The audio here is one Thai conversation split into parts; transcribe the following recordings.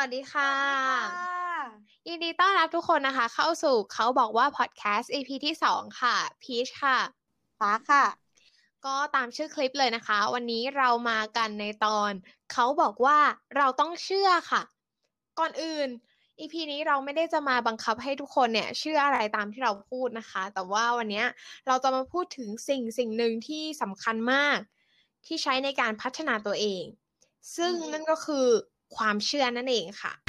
วัสดีค่ะยินดีต้อนรับทุกคนนะคะเข้าสู่เขาบอกว่าพอดแคสต์ EP ที่2ค่ะพีชค่ะฟ้าค่ะก็ตามชื่อคลิปเลยนะคะวันนี้เรามากันในตอนเขาบอกว่าเราต้องเชื่อค่ะก่อนอื่น EP นี้เราไม่ได้จะมาบังคับให้ทุกคนเนี่ยเชื่ออะไรตามที่เราพูดนะคะแต่ว่าวันนี้เราจะมาพูดถึงสิ่งหนึ่งที่สำคัญมากที่ใช้ในการพัฒนาตัวเองซึ่งนั่นก็คือความเชื่อนั่นเองค่ะต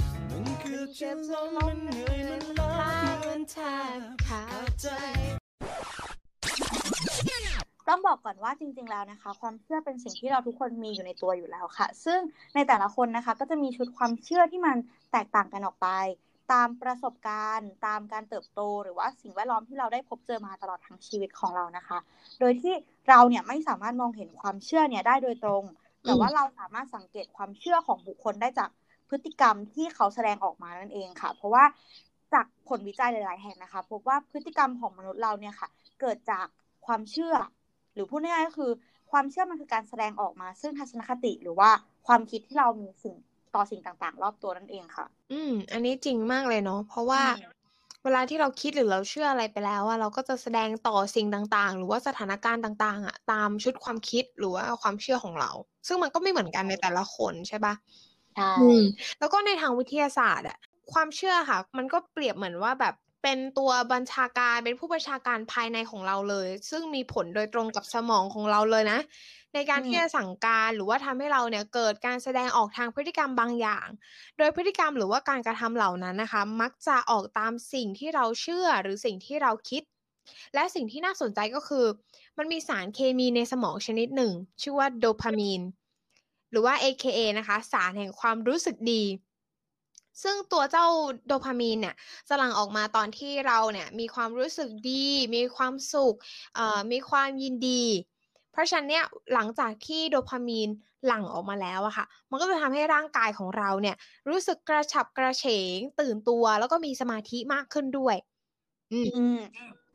้องบอกก่อนว่าจริงๆแล้วนะคะความเชื่อเป็นสิ่งที่เราทุกคนมีอยู่ในตัวอยู่แล้วค่ะซึ่งในแต่ละคนนะคะก็จะมีชุดความเชื่อที่มันแตกต่างกันออกไปตามประสบการณ์ตามการเติบโตหรือว่าสิ่งแวดล้อมที่เราได้พบเจอมาตลอดทั้งชีวิตของเรานะคะโดยที่เราเนี่ยไม่สามารถมองเห็นความเชื่อเนี่ยได้โดยตรงแต่ว่าเราสามารถสังเกตความเชื่อของบุคคลได้จากพฤติกรรมที่เขาแสดงออกมานั่นเองค่ะเพราะว่าจากผลวิจัยหลายๆแห่งนะคะพบว่าพฤติกรรมของมนุษย์เราเนี่ยค่ะเกิดจากความเชื่อหรือพูดง่ายๆก็คือความเชื่อมันคือการแสดงออกมาซึ่งทัศนคติหรือว่าความคิดที่เรามีสิ่งต่อสิ่งต่างๆรอบตัวนั่นเองค่ะอันนี้จริงมากเลยเนาะเพราะว่าเวลาที่เราคิดหรือเราเชื่ออะไรไปแล้วอะเราก็จะแสดงต่อสิ่งต่างๆหรือว่าสถานการณ์ต่างๆอะตามชุดความคิดหรือว่าความเชื่อของเราซึ่งมันก็ไม่เหมือนกันในแต่ละคนใช่ปะใช่แล้วก็ในทางวิทยาศาสตร์อะความเชื่อค่ะมันก็เปรียบเหมือนว่าแบบเป็นตัวบัญชาการเป็นผู้บัญชาการภายในของเราเลยซึ่งมีผลโดยตรงกับสมองของเราเลยนะในการที่จะสั่งการหรือว่าทำให้เราเนี่ยเกิดการแสดงออกทางพฤติกรรมบางอย่างโดยพฤติกรรมหรือว่าการกระทำเหล่านั้นนะคะมักจะออกตามสิ่งที่เราเชื่อหรือสิ่งที่เราคิดและสิ่งที่น่าสนใจก็คือมันมีสารเคมีในสมองชนิดหนึ่งชื่อว่าโดพามีนหรือว่า AKA นะคะสารแห่งความรู้สึกดีซึ่งตัวเจ้าโดพามีนเนี่ยจะหลั่งออกมาตอนที่เราเนี่ยมีความรู้สึกดีมีความสุขมีความยินดีเพราะฉะนั้นเนี่ยหลังจากที่โดพามีนหลั่งออกมาแล้วอะค่ะมันก็จะทำให้ร่างกายของเราเนี่ยรู้สึกกระฉับกระเฉงตื่นตัวแล้วก็มีสมาธิมากขึ้นด้วย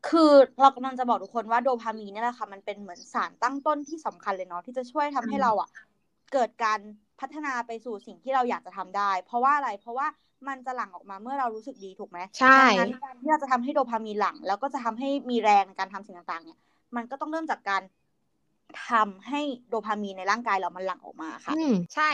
คือเรากำลังจะบอกทุกคนว่าโดพามีนเนี่ยแหละค่ะมันเป็นเหมือนสารตั้งต้นที่สำคัญเลยเนาะที่จะช่วยทำให้เราอะเกิดการพัฒนาไปสู่สิ่งที่เราอยากจะทำได้เพราะว่าอะไรเพราะว่ามันจะหลั่งออกมาเมื่อเรารู้สึกดีถูกไหมใช่การที่เราจะทำให้โดพามีนหลั่งแล้วก็จะทำให้มีแรงในการทำสิ่งต่างๆเนี่ยมันก็ต้องเริ่มจากการทำให้โดพามีนในร่างกายเรามันหลั่งออกมาค่ะใช่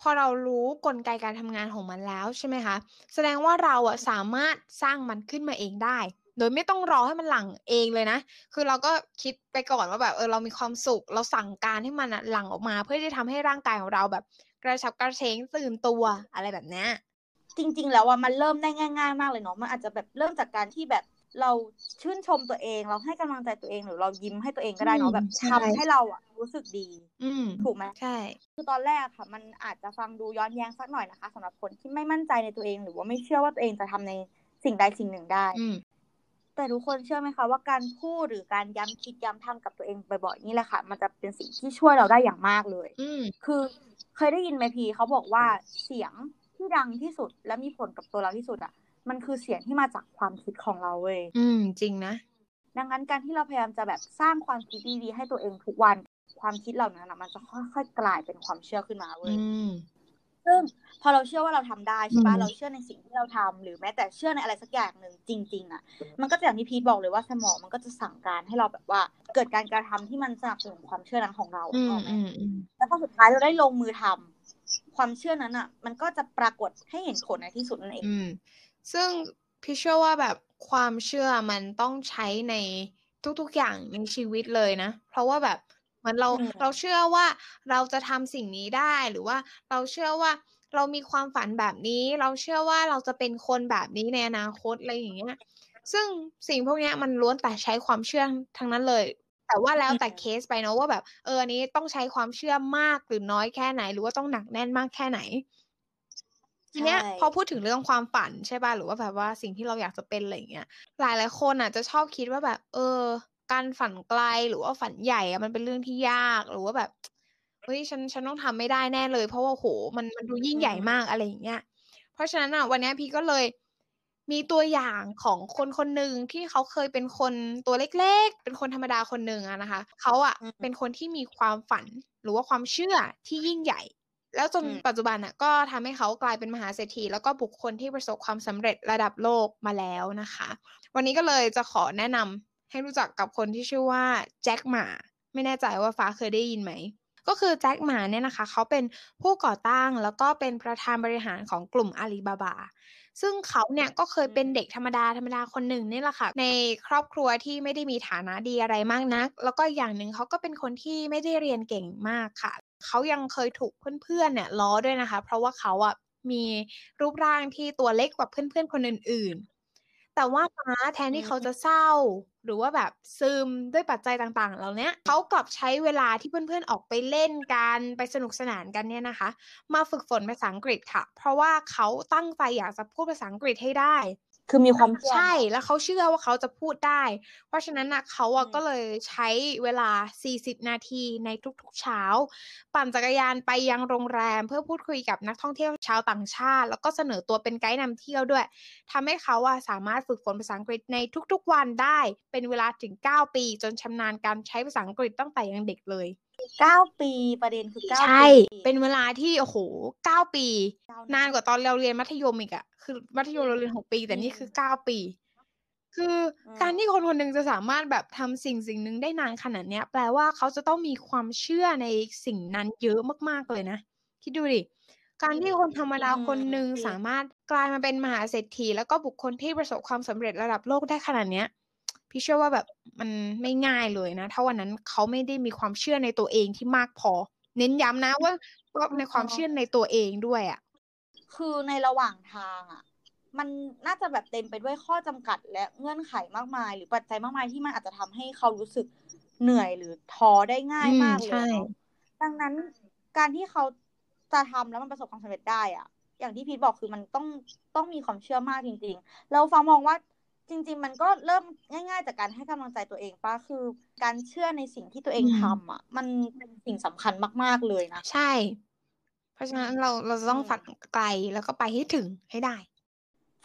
พอเรารู้กลไกการทำงานของมันแล้วใช่ไหมคะแสดงว่าเราอะสามารถสร้างมันขึ้นมาเองได้โดยไม่ต้องรอให้มันหลั่งเองเลยนะคือเราก็คิดไปก่อนว่าแบบเรามีความสุขเราสั่งการให้มันหลั่งออกมาเพื่อที่จะทำให้ร่างกายของเราแบบกระฉับกระเฉงตื่นตัวอะไรแบบนี้จริงๆแล้วว่ามันเริ่มได้ง่ายๆมากเลยเนาะมันอาจจะแบบเริ่มจากการที่แบบเราชื่นชมตัวเองเราให้กำลังใจตัวเองหรือเรายิ้มให้ตัวเองก็ได้เนาะแบบทำให้เราอะรู้สึกดีถูกไหมใช่คือตอนแรกค่ะมันอาจจะฟังดูย้อนแย้งสักหน่อยนะคะสำหรับคนที่ไม่มั่นใจในตัวเองหรือว่าไม่เชื่อว่าตัวเองจะทำในสิ่งใดสิ่งหนึ่งได้แต่ทุกคนเชื่อไหมคะว่าการพูดหรือการย้ำคิดย้ำทำกับตัวเองบ่อยๆนี่แหละค่ะมันจะเป็นสิ่งที่ช่วยเราได้อย่างมากเลยคือเคยได้ยินไหมพี่เขาบอกว่าเสียงที่ดังที่สุดและมีผลกับตัวเราที่สุดอ่ะมันคือเสียงที่มาจากความคิดของเราเว้ยจริงนะดังนั้นการที่เราพยายามจะแบบสร้างความคิดดีๆให้ตัวเองทุกวันความคิดเหล่านั้นมันจะค่อยๆกลายเป็นความเชื่อขึ้นมาเว้ยซึ่งพอเราเชื่อว่าเราทำได้ใช่ป่ะเราเชื่อในสิ่งที่เราทำหรือแม้แต่เชื่อในอะไรสักอย่างหนึ่งจริงๆอ่ะมันก็อย่างที่พีทบอกเลยว่าสมองมันก็จะสั่งการให้เราแบบว่าเกิดการกระทำที่มันสนับสนุนความเชื่อนั้นของเราถูกไหมแล้วพอสุดท้ายเราได้ลงมือทำความเชื่อนั้นอ่ะมันก็จะปรากฏให้เห็นผลในที่สุดนั่นเองซึ่งพี่เชื่อว่าแบบความเชื่อมันต้องใช้ในทุกๆอย่างในชีวิตเลยนะเพราะว่าแบบมันเราเชื่อว่าเราจะทำสิ่งนี้ได้หรือว่าเราเชื่อว่าเรามีความฝันแบบนี้เราเชื่อว่าเราจะเป็นคนแบบนี้ในอนาคตอะไรอย่างเงี้ยซึ่งสิ่งพวกเนี้ยมันล้วนแต่ใช้ความเชื่อทั้งนั้นเลยแต่ว่าแล้วแต่เคสไปเนาะว่าแบบอันนี้ต้องใช้ความเชื่อมากหรือน้อยแค่ไหนหรือว่าต้องหนักแน่นมากแค่ไหนทีเนี้ยพอพูดถึงเรื่องความฝันใช่ป่ะหรือว่าแบบว่าสิ่งที่เราอยากจะเป็นอะไรอย่างเงี้ยหลายๆคนอาจจะชอบคิดว่าแบบการฝันไกลหรือว่าฝันใหญ่อะมันเป็นเรื่องที่ยากหรือว่าแบบเฮ้ยฉันต้องทำไม่ได้แน่เลยเพราะว่าโหมันดูยิ่งใหญ่มากอะไรอย่างเงี้ยเพราะฉะนั้นอะวันนี้พี่ก็เลยมีตัวอย่างของคนคนหนึ่งที่เขาเคยเป็นคนตัวเล็กๆเป็นคนธรรมดาคนหนึ่งอะนะคะเขาอะเป็นคนที่มีความฝันหรือว่าความเชื่อที่ยิ่งใหญ่ แล้วจนปัจจุบันน่ะก็ทำให้เขากลายเป็นมหาเศรษฐีแล้วก็บุคคลที่ประสบความสำเร็จระดับโลกมาแล้วนะคะวันนี้ก็เลยจะขอแนะนำให้รู้จักกับคนที่ชื่อว่าแจ็คหม่าไม่แน่ใจว่าฟ้าเคยได้ยินไหมก็คือแจ็คหม่าเนี่ยนะคะเขาเป็นผู้ก่อตั้งแล้วก็เป็นประธานบริหารของกลุ่มอาลีบาบาซึ่งเขาเนี่ยก็เคยเป็นเด็กธรรมดาคนหนึ่งนี่แหละค่ะในครอบครัวที่ไม่ได้มีฐานะดีอะไรมากนักแล้วก็อย่างหนึ่งเขาก็เป็นคนที่ไม่ได้เรียนเก่งมากค่ะเขายังเคยถูกเพื่อนๆเนี่ยล้อด้วยนะคะเพราะว่าเขาอ่ะมีรูปร่างที่ตัวเล็กกว่าเพื่อนๆคนอื่นๆแต่ว่าฟ้าแทนที่เขาจะเศร้าหรือว่าแบบซึมด้วยปัจจัยต่างๆเหล่านี้เขากลับใช้เวลาที่เพื่อนๆออกไปเล่นกันไปสนุกสนานกันเนี่ยนะคะมาฝึกฝนภาษาอังกฤษค่ะเพราะว่าเขาตั้งใจอยากจะพูดภาษาอังกฤษให้ได้คือมีความใช่แล้วเขาเชื่อว่าเขาจะพูดได้เพราะฉะนั้นนะเขาก็เลยใช้เวลา40นาทีในทุกๆเช้าปั่นจักรยานไปยังโรงแรมเพื่อพูดคุยกับนักท่องเที่ยวชาวต่างชาติแล้วก็เสนอตัวเป็นไกด์นำเที่ยวด้วยทำให้เขาสามารถฝึกฝนภาษาอังกฤษในทุกๆวันได้เป็นเวลาถึง9ปีจนชำนาญการใช้ภาษาอังกฤษตั้งแต่ยังเด็กเลย9ปีประเด็นคือ9ปีใช่เป็นเวลาที่โอ้โห9ปีนานกว่าตอนเราเรียนมัธยมอีกอ่ะคือมัธยมเราเรียน6ปีแต่นี่คือ9ปีคือการที่คนคนนึงจะสามารถแบบทำสิ่งนึงได้นานขนาดเนี้ยแปลว่าเขาจะต้องมีความเชื่อในสิ่งนั้นเยอะมากๆเลยนะคิดดูดิการที่คนธรรมดาคนนึงสามารถกลายมาเป็นมหาเศรษฐีแล้วก็บุคคลที่ประสบความสำเร็จระดับโลกได้ขนาดเนี้ยพี่เชื่อว่าแบบมันไม่ง่ายเลยนะถ้าวันนั้นเขาไม่ได้มีความเชื่อในตัวเองที่มากพอเน้นย้ำนะว่าในความเชื่อในตัวเองด้วยอ่ะคือในระหว่างทางอ่ะมันน่าจะแบบเต็มไปด้วยข้อจำกัดและเงื่อนไขมากมายหรือปัจจัยมากมายที่มันอาจจะทำให้เขารู้สึกเหนื่อยหรือท้อได้ง่ายมากเลยดังนั้นการที่เขาจะทำแล้วมันประสบความสำเร็จได้อ่ะอย่างที่พีทบอกคือมันต้องมีความเชื่อมากจริงๆเราฟังมองว่าจริงๆมันก็เริ่มง่ายๆจากการให้กำลังใจตัวเองป่ะคือการเชื่อในสิ่งที่ตัวเองทำอ่ะมันเป็นสิ่งสำคัญมากๆเลยนะใช่เพราะฉะนั้นเราต้องฝันไกลแล้วก็ไปให้ถึงให้ได้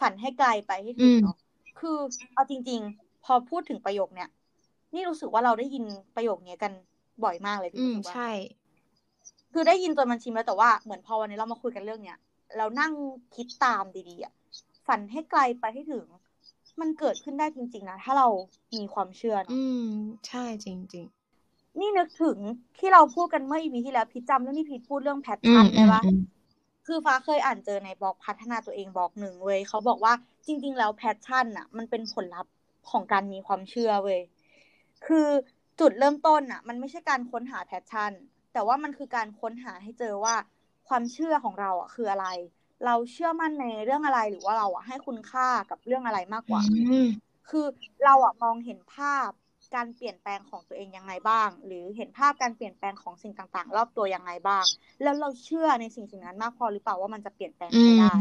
ฝันให้ไกลไปให้ถึงเนาะคือเอาจริงๆพอพูดถึงประโยคเนี้ยนี่รู้สึกว่าเราได้ยินประโยคนี้กันบ่อยมากเลยพี่รู้สึกว่าใช่คือได้ยินจนมันชินแล้วแต่ว่าเหมือนพอวันนี้เรามาคุยกันเรื่องเนี้ยเรานั่งคิดตามดีๆอ่ะฝันให้ไกลไปให้ถึงมันเกิดขึ้นได้จริงๆนะถ้าเรามีความเชื่อนะใช่จริงๆนี่นึกถึงที่เราพูดกันเมื่ออีพีที่แล้วพี่จำเรื่องที่พี่พูดเรื่องแพทเทิร์นได้ปะคือฟ้าเคยอ่านเจอในบล็อกพัฒนาตัวเองบล็อกหนึ่งเว้ยเขาบอกว่าจริงๆแล้วแพทเทิร์นน่ะมันเป็นผลลัพธ์ของการมีความเชื่อเว้ยคือจุดเริ่มต้นน่ะมันไม่ใช่การค้นหาแพทเทิร์นแต่ว่ามันคือการค้นหาให้เจอว่าความเชื่อของเราอ่ะคืออะไรเราเชื่อมั่นในเรื่องอะไรหรือว่าเราอ่ะให้คุณค่ากับเรื่องอะไรมากกว่าคือเราอ่ะมองเห็นภาพการเปลี่ยนแปลงของตัวเองยังไงบ้างหรือเห็นภาพการเปลี่ยนแปลงของสิ่งต่างๆรอบตัวยังไงบ้างแล้วเราเชื่อในสิ่งนั้นมากพอหรือเปล่าว่ามันจะเปลี่ยนแปลงไปได้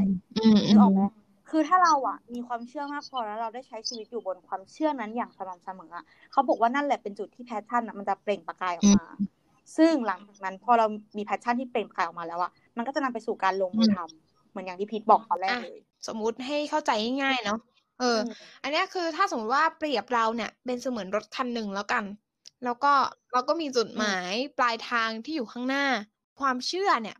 นึกออกไหมคือถ้าเราอ่ะมีความเชื่อมากพอแล้วเราได้ใช้ชีวิตอยู่บนความเชื่อนั้นอย่างสม่ำเสมอเขาบอกว่านั่นแหละเป็นจุดที่แพชชั่นอ่ะมันจะเปล่งประกายออกมาซึ่งหลังจากนั้นพอเรามีแพชชั่นที่เปล่งประกายออกมาแล้วอ่ะมันก็จะนำไปสู่การลงมือทำเหมือนอย่างที่พีทบอกตอนแรกเลยสมมุติให้เข้าใจง่ายๆเนาะอันนี้คือถ้าสมมติว่าเปรียบเราเนี่ยเป็นเสมือนรถคันหนึ่งแล้วกันแล้วก็เราก็มีจุดหมายปลายทางที่อยู่ข้างหน้าความเชื่อเนี่ย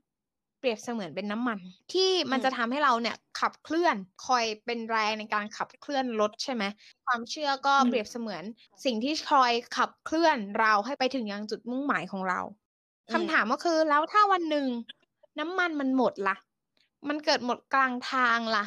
เปรียบเสมือนเป็นน้ำมันที่มันจะทำให้เราเนี่ยขับเคลื่อนคอยเป็นแรงในการขับเคลื่อนรถใช่ไหมความเชื่อก็เปรียบเสมือนสิ่งที่คอยขับเคลื่อนเราให้ไปถึงยังจุดมุ่งหมายของเราคำถามก็คือแล้วถ้าวันหนึ่งน้ำมันมันหมดล่ะมันเกิดหมดกลางทางล่ะ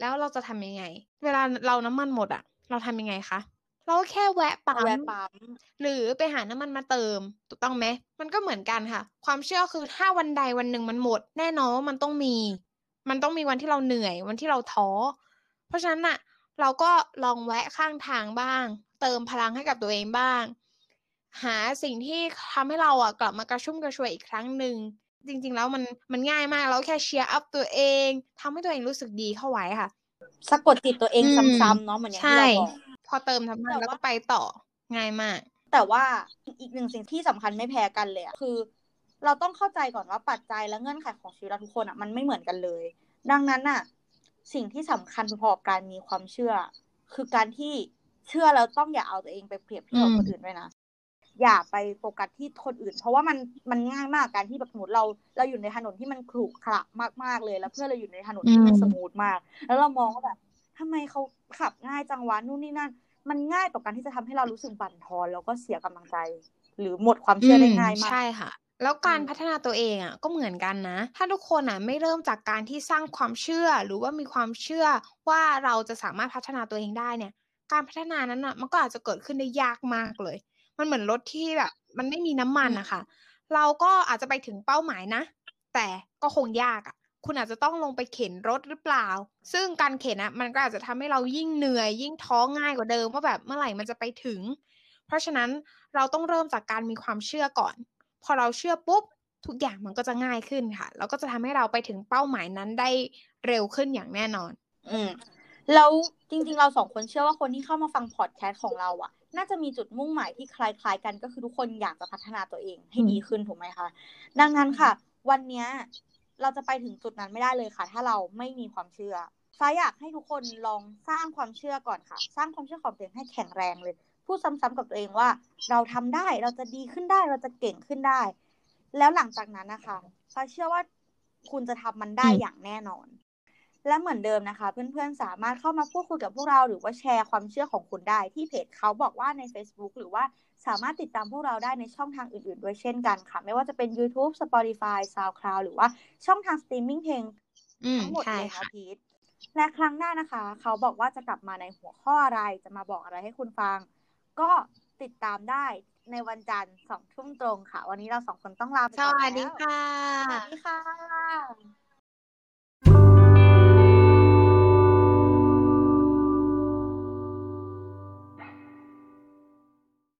แล้วเราจะทำยังไงเวลาเราน้ำมันหมดอ่ะเราทำยังไงคะเราแค่แวะปั๊มหรือไปหาน้ำมันมาเติมถูกต้องไหมมันก็เหมือนกันค่ะความเชื่อคือถ้าวันใดวันหนึ่งมันหมดแน่นอนว่ามันต้องมีวันที่เราเหนื่อยวันที่เราท้อเพราะฉะนั้นอ่ะเราก็ลองแวะข้างทางบ้างเติมพลังให้กับตัวเองบ้างหาสิ่งที่ทำให้เราอ่ะกลับมากระชุ่มกระชวยอีกครั้งนึงจริงๆแล้วมันง่ายมากเราแค่เชียร์อัพตัวเองทำให้ตัวเองรู้สึกดีเข้าไว้ค่ะสะกดจิตตัวเองซ้ำๆเนาะเหมือนอย่างที่เราบอกพอเติมทำมันแล้วก็ไปต่อง่ายมากแต่ว่าอีกหนึ่งสิ่งที่สำคัญไม่แพ้กันเลยคือเราต้องเข้าใจก่อนว่าปัจจัยและเงื่อนไขของชีวิตเราทุกคนอ่ะมันไม่เหมือนกันเลยดังนั้นอ่ะสิ่งที่สำคัญพอการมีความเชื่อคือการที่เชื่อแล้วต้องอย่าเอาตัวเองไปเปรียบเทียบกับคนอื่นด้วยนะ อย่าไปโฟกัสที่คนอื่นเพราะว่ามันง่ายมากการที่แบบสมมติเราอยู่ในถนนที่มันขรุขระมากๆเลยแล้วเพื่อนเราอยู่ในถนนที่มันสมูทมากแล้วเรามองว่าแบบทำไมเขาขับง่ายจังวะนู่นนี่นั่นมันง่ายต่อการที่จะทำให้เรารู้สึกบั่นทอนแล้วก็เสียกำลังใจหรือหมดความเชื่อได้ง่ายมากใช่ค่ะแล้วการพัฒนาตัวเองอ่ะก็เหมือนกันนะถ้าทุกคนอ่ะไม่เริ่มจากการที่สร้างความเชื่อหรือว่ามีความเชื่อว่าเราจะสามารถพัฒนาตัวเองได้เนี่ยการพัฒนานั้นอ่ะมันก็อาจจะเกิดขึ้นได้ยากมากเลยมันเหมือนรถที่แบบมันไม่มีน้ำมันนะคะเราก็อาจจะไปถึงเป้าหมายนะแต่ก็คงยากอ่ะคุณอาจจะต้องลงไปเข็นรถหรือเปล่าซึ่งการเข็นอ่ะมันก็อาจจะทำให้เรายิ่งเหนื่อยยิ่งท้อง่ายกว่าเดิมว่าแบบเมื่อไหร่มันจะไปถึงเพราะฉะนั้นเราต้องเริ่มจากการมีความเชื่อก่อนพอเราเชื่อปุ๊บทุกอย่างมันก็จะง่ายขึ้นค่ะแล้วก็จะทำให้เราไปถึงเป้าหมายนั้นได้เร็วขึ้นอย่างแน่นอนแล้วจริงๆเรา2คนเชื่อว่าคนที่เข้ามาฟังพอดแคสต์ของเราอ่ะน่าจะมีจุดมุ่งหมายที่คล้ายๆกันก็คือทุกคนอยากจะพัฒนาตัวเองให้ดีขึ้นถูกไหมคะดังนั้นค่ะวันนี้เราจะไปถึงจุดนั้นไม่ได้เลยค่ะถ้าเราไม่มีความเชื่อฟ้าอยากให้ทุกคนลองสร้างความเชื่อก่อนค่ะสร้างความเชื่อของตัวเองให้แข็งแรงเลยพูดซ้ำๆกับตัวเองว่าเราทำได้เราจะดีขึ้นได้เราจะเก่งขึ้นได้แล้วหลังจากนั้นนะคะฟ้าเชื่อว่าคุณจะทำมันได้อย่างแน่นอนและเหมือนเดิมนะคะเพื่อนๆสามารถเข้ามาพูดคุยกับพวกเราหรือว่าแชร์ความเชื่อของคุณได้ที่เพจเขาบอกว่าใน Facebook หรือว่าสามารถติดตามพวกเราได้ในช่องทางอื่นๆด้วยเช่นกันค่ะไม่ว่าจะเป็น YouTube Spotify SoundCloud หรือว่าช่องทางสตรีมมิ่งเพลงทั้งหมดเลยค่ะพีทและครั้งหน้านะคะเขาบอกว่าจะกลับมาในหัวข้ออะไรจะมาบอกอะไรให้คุณฟังก็ติดตามได้ในวันจันทร์ 20:00 น.ตรงค่ะวันนี้เรา2คนต้องลาไปก่อนแล้วสวัสดีค่ะ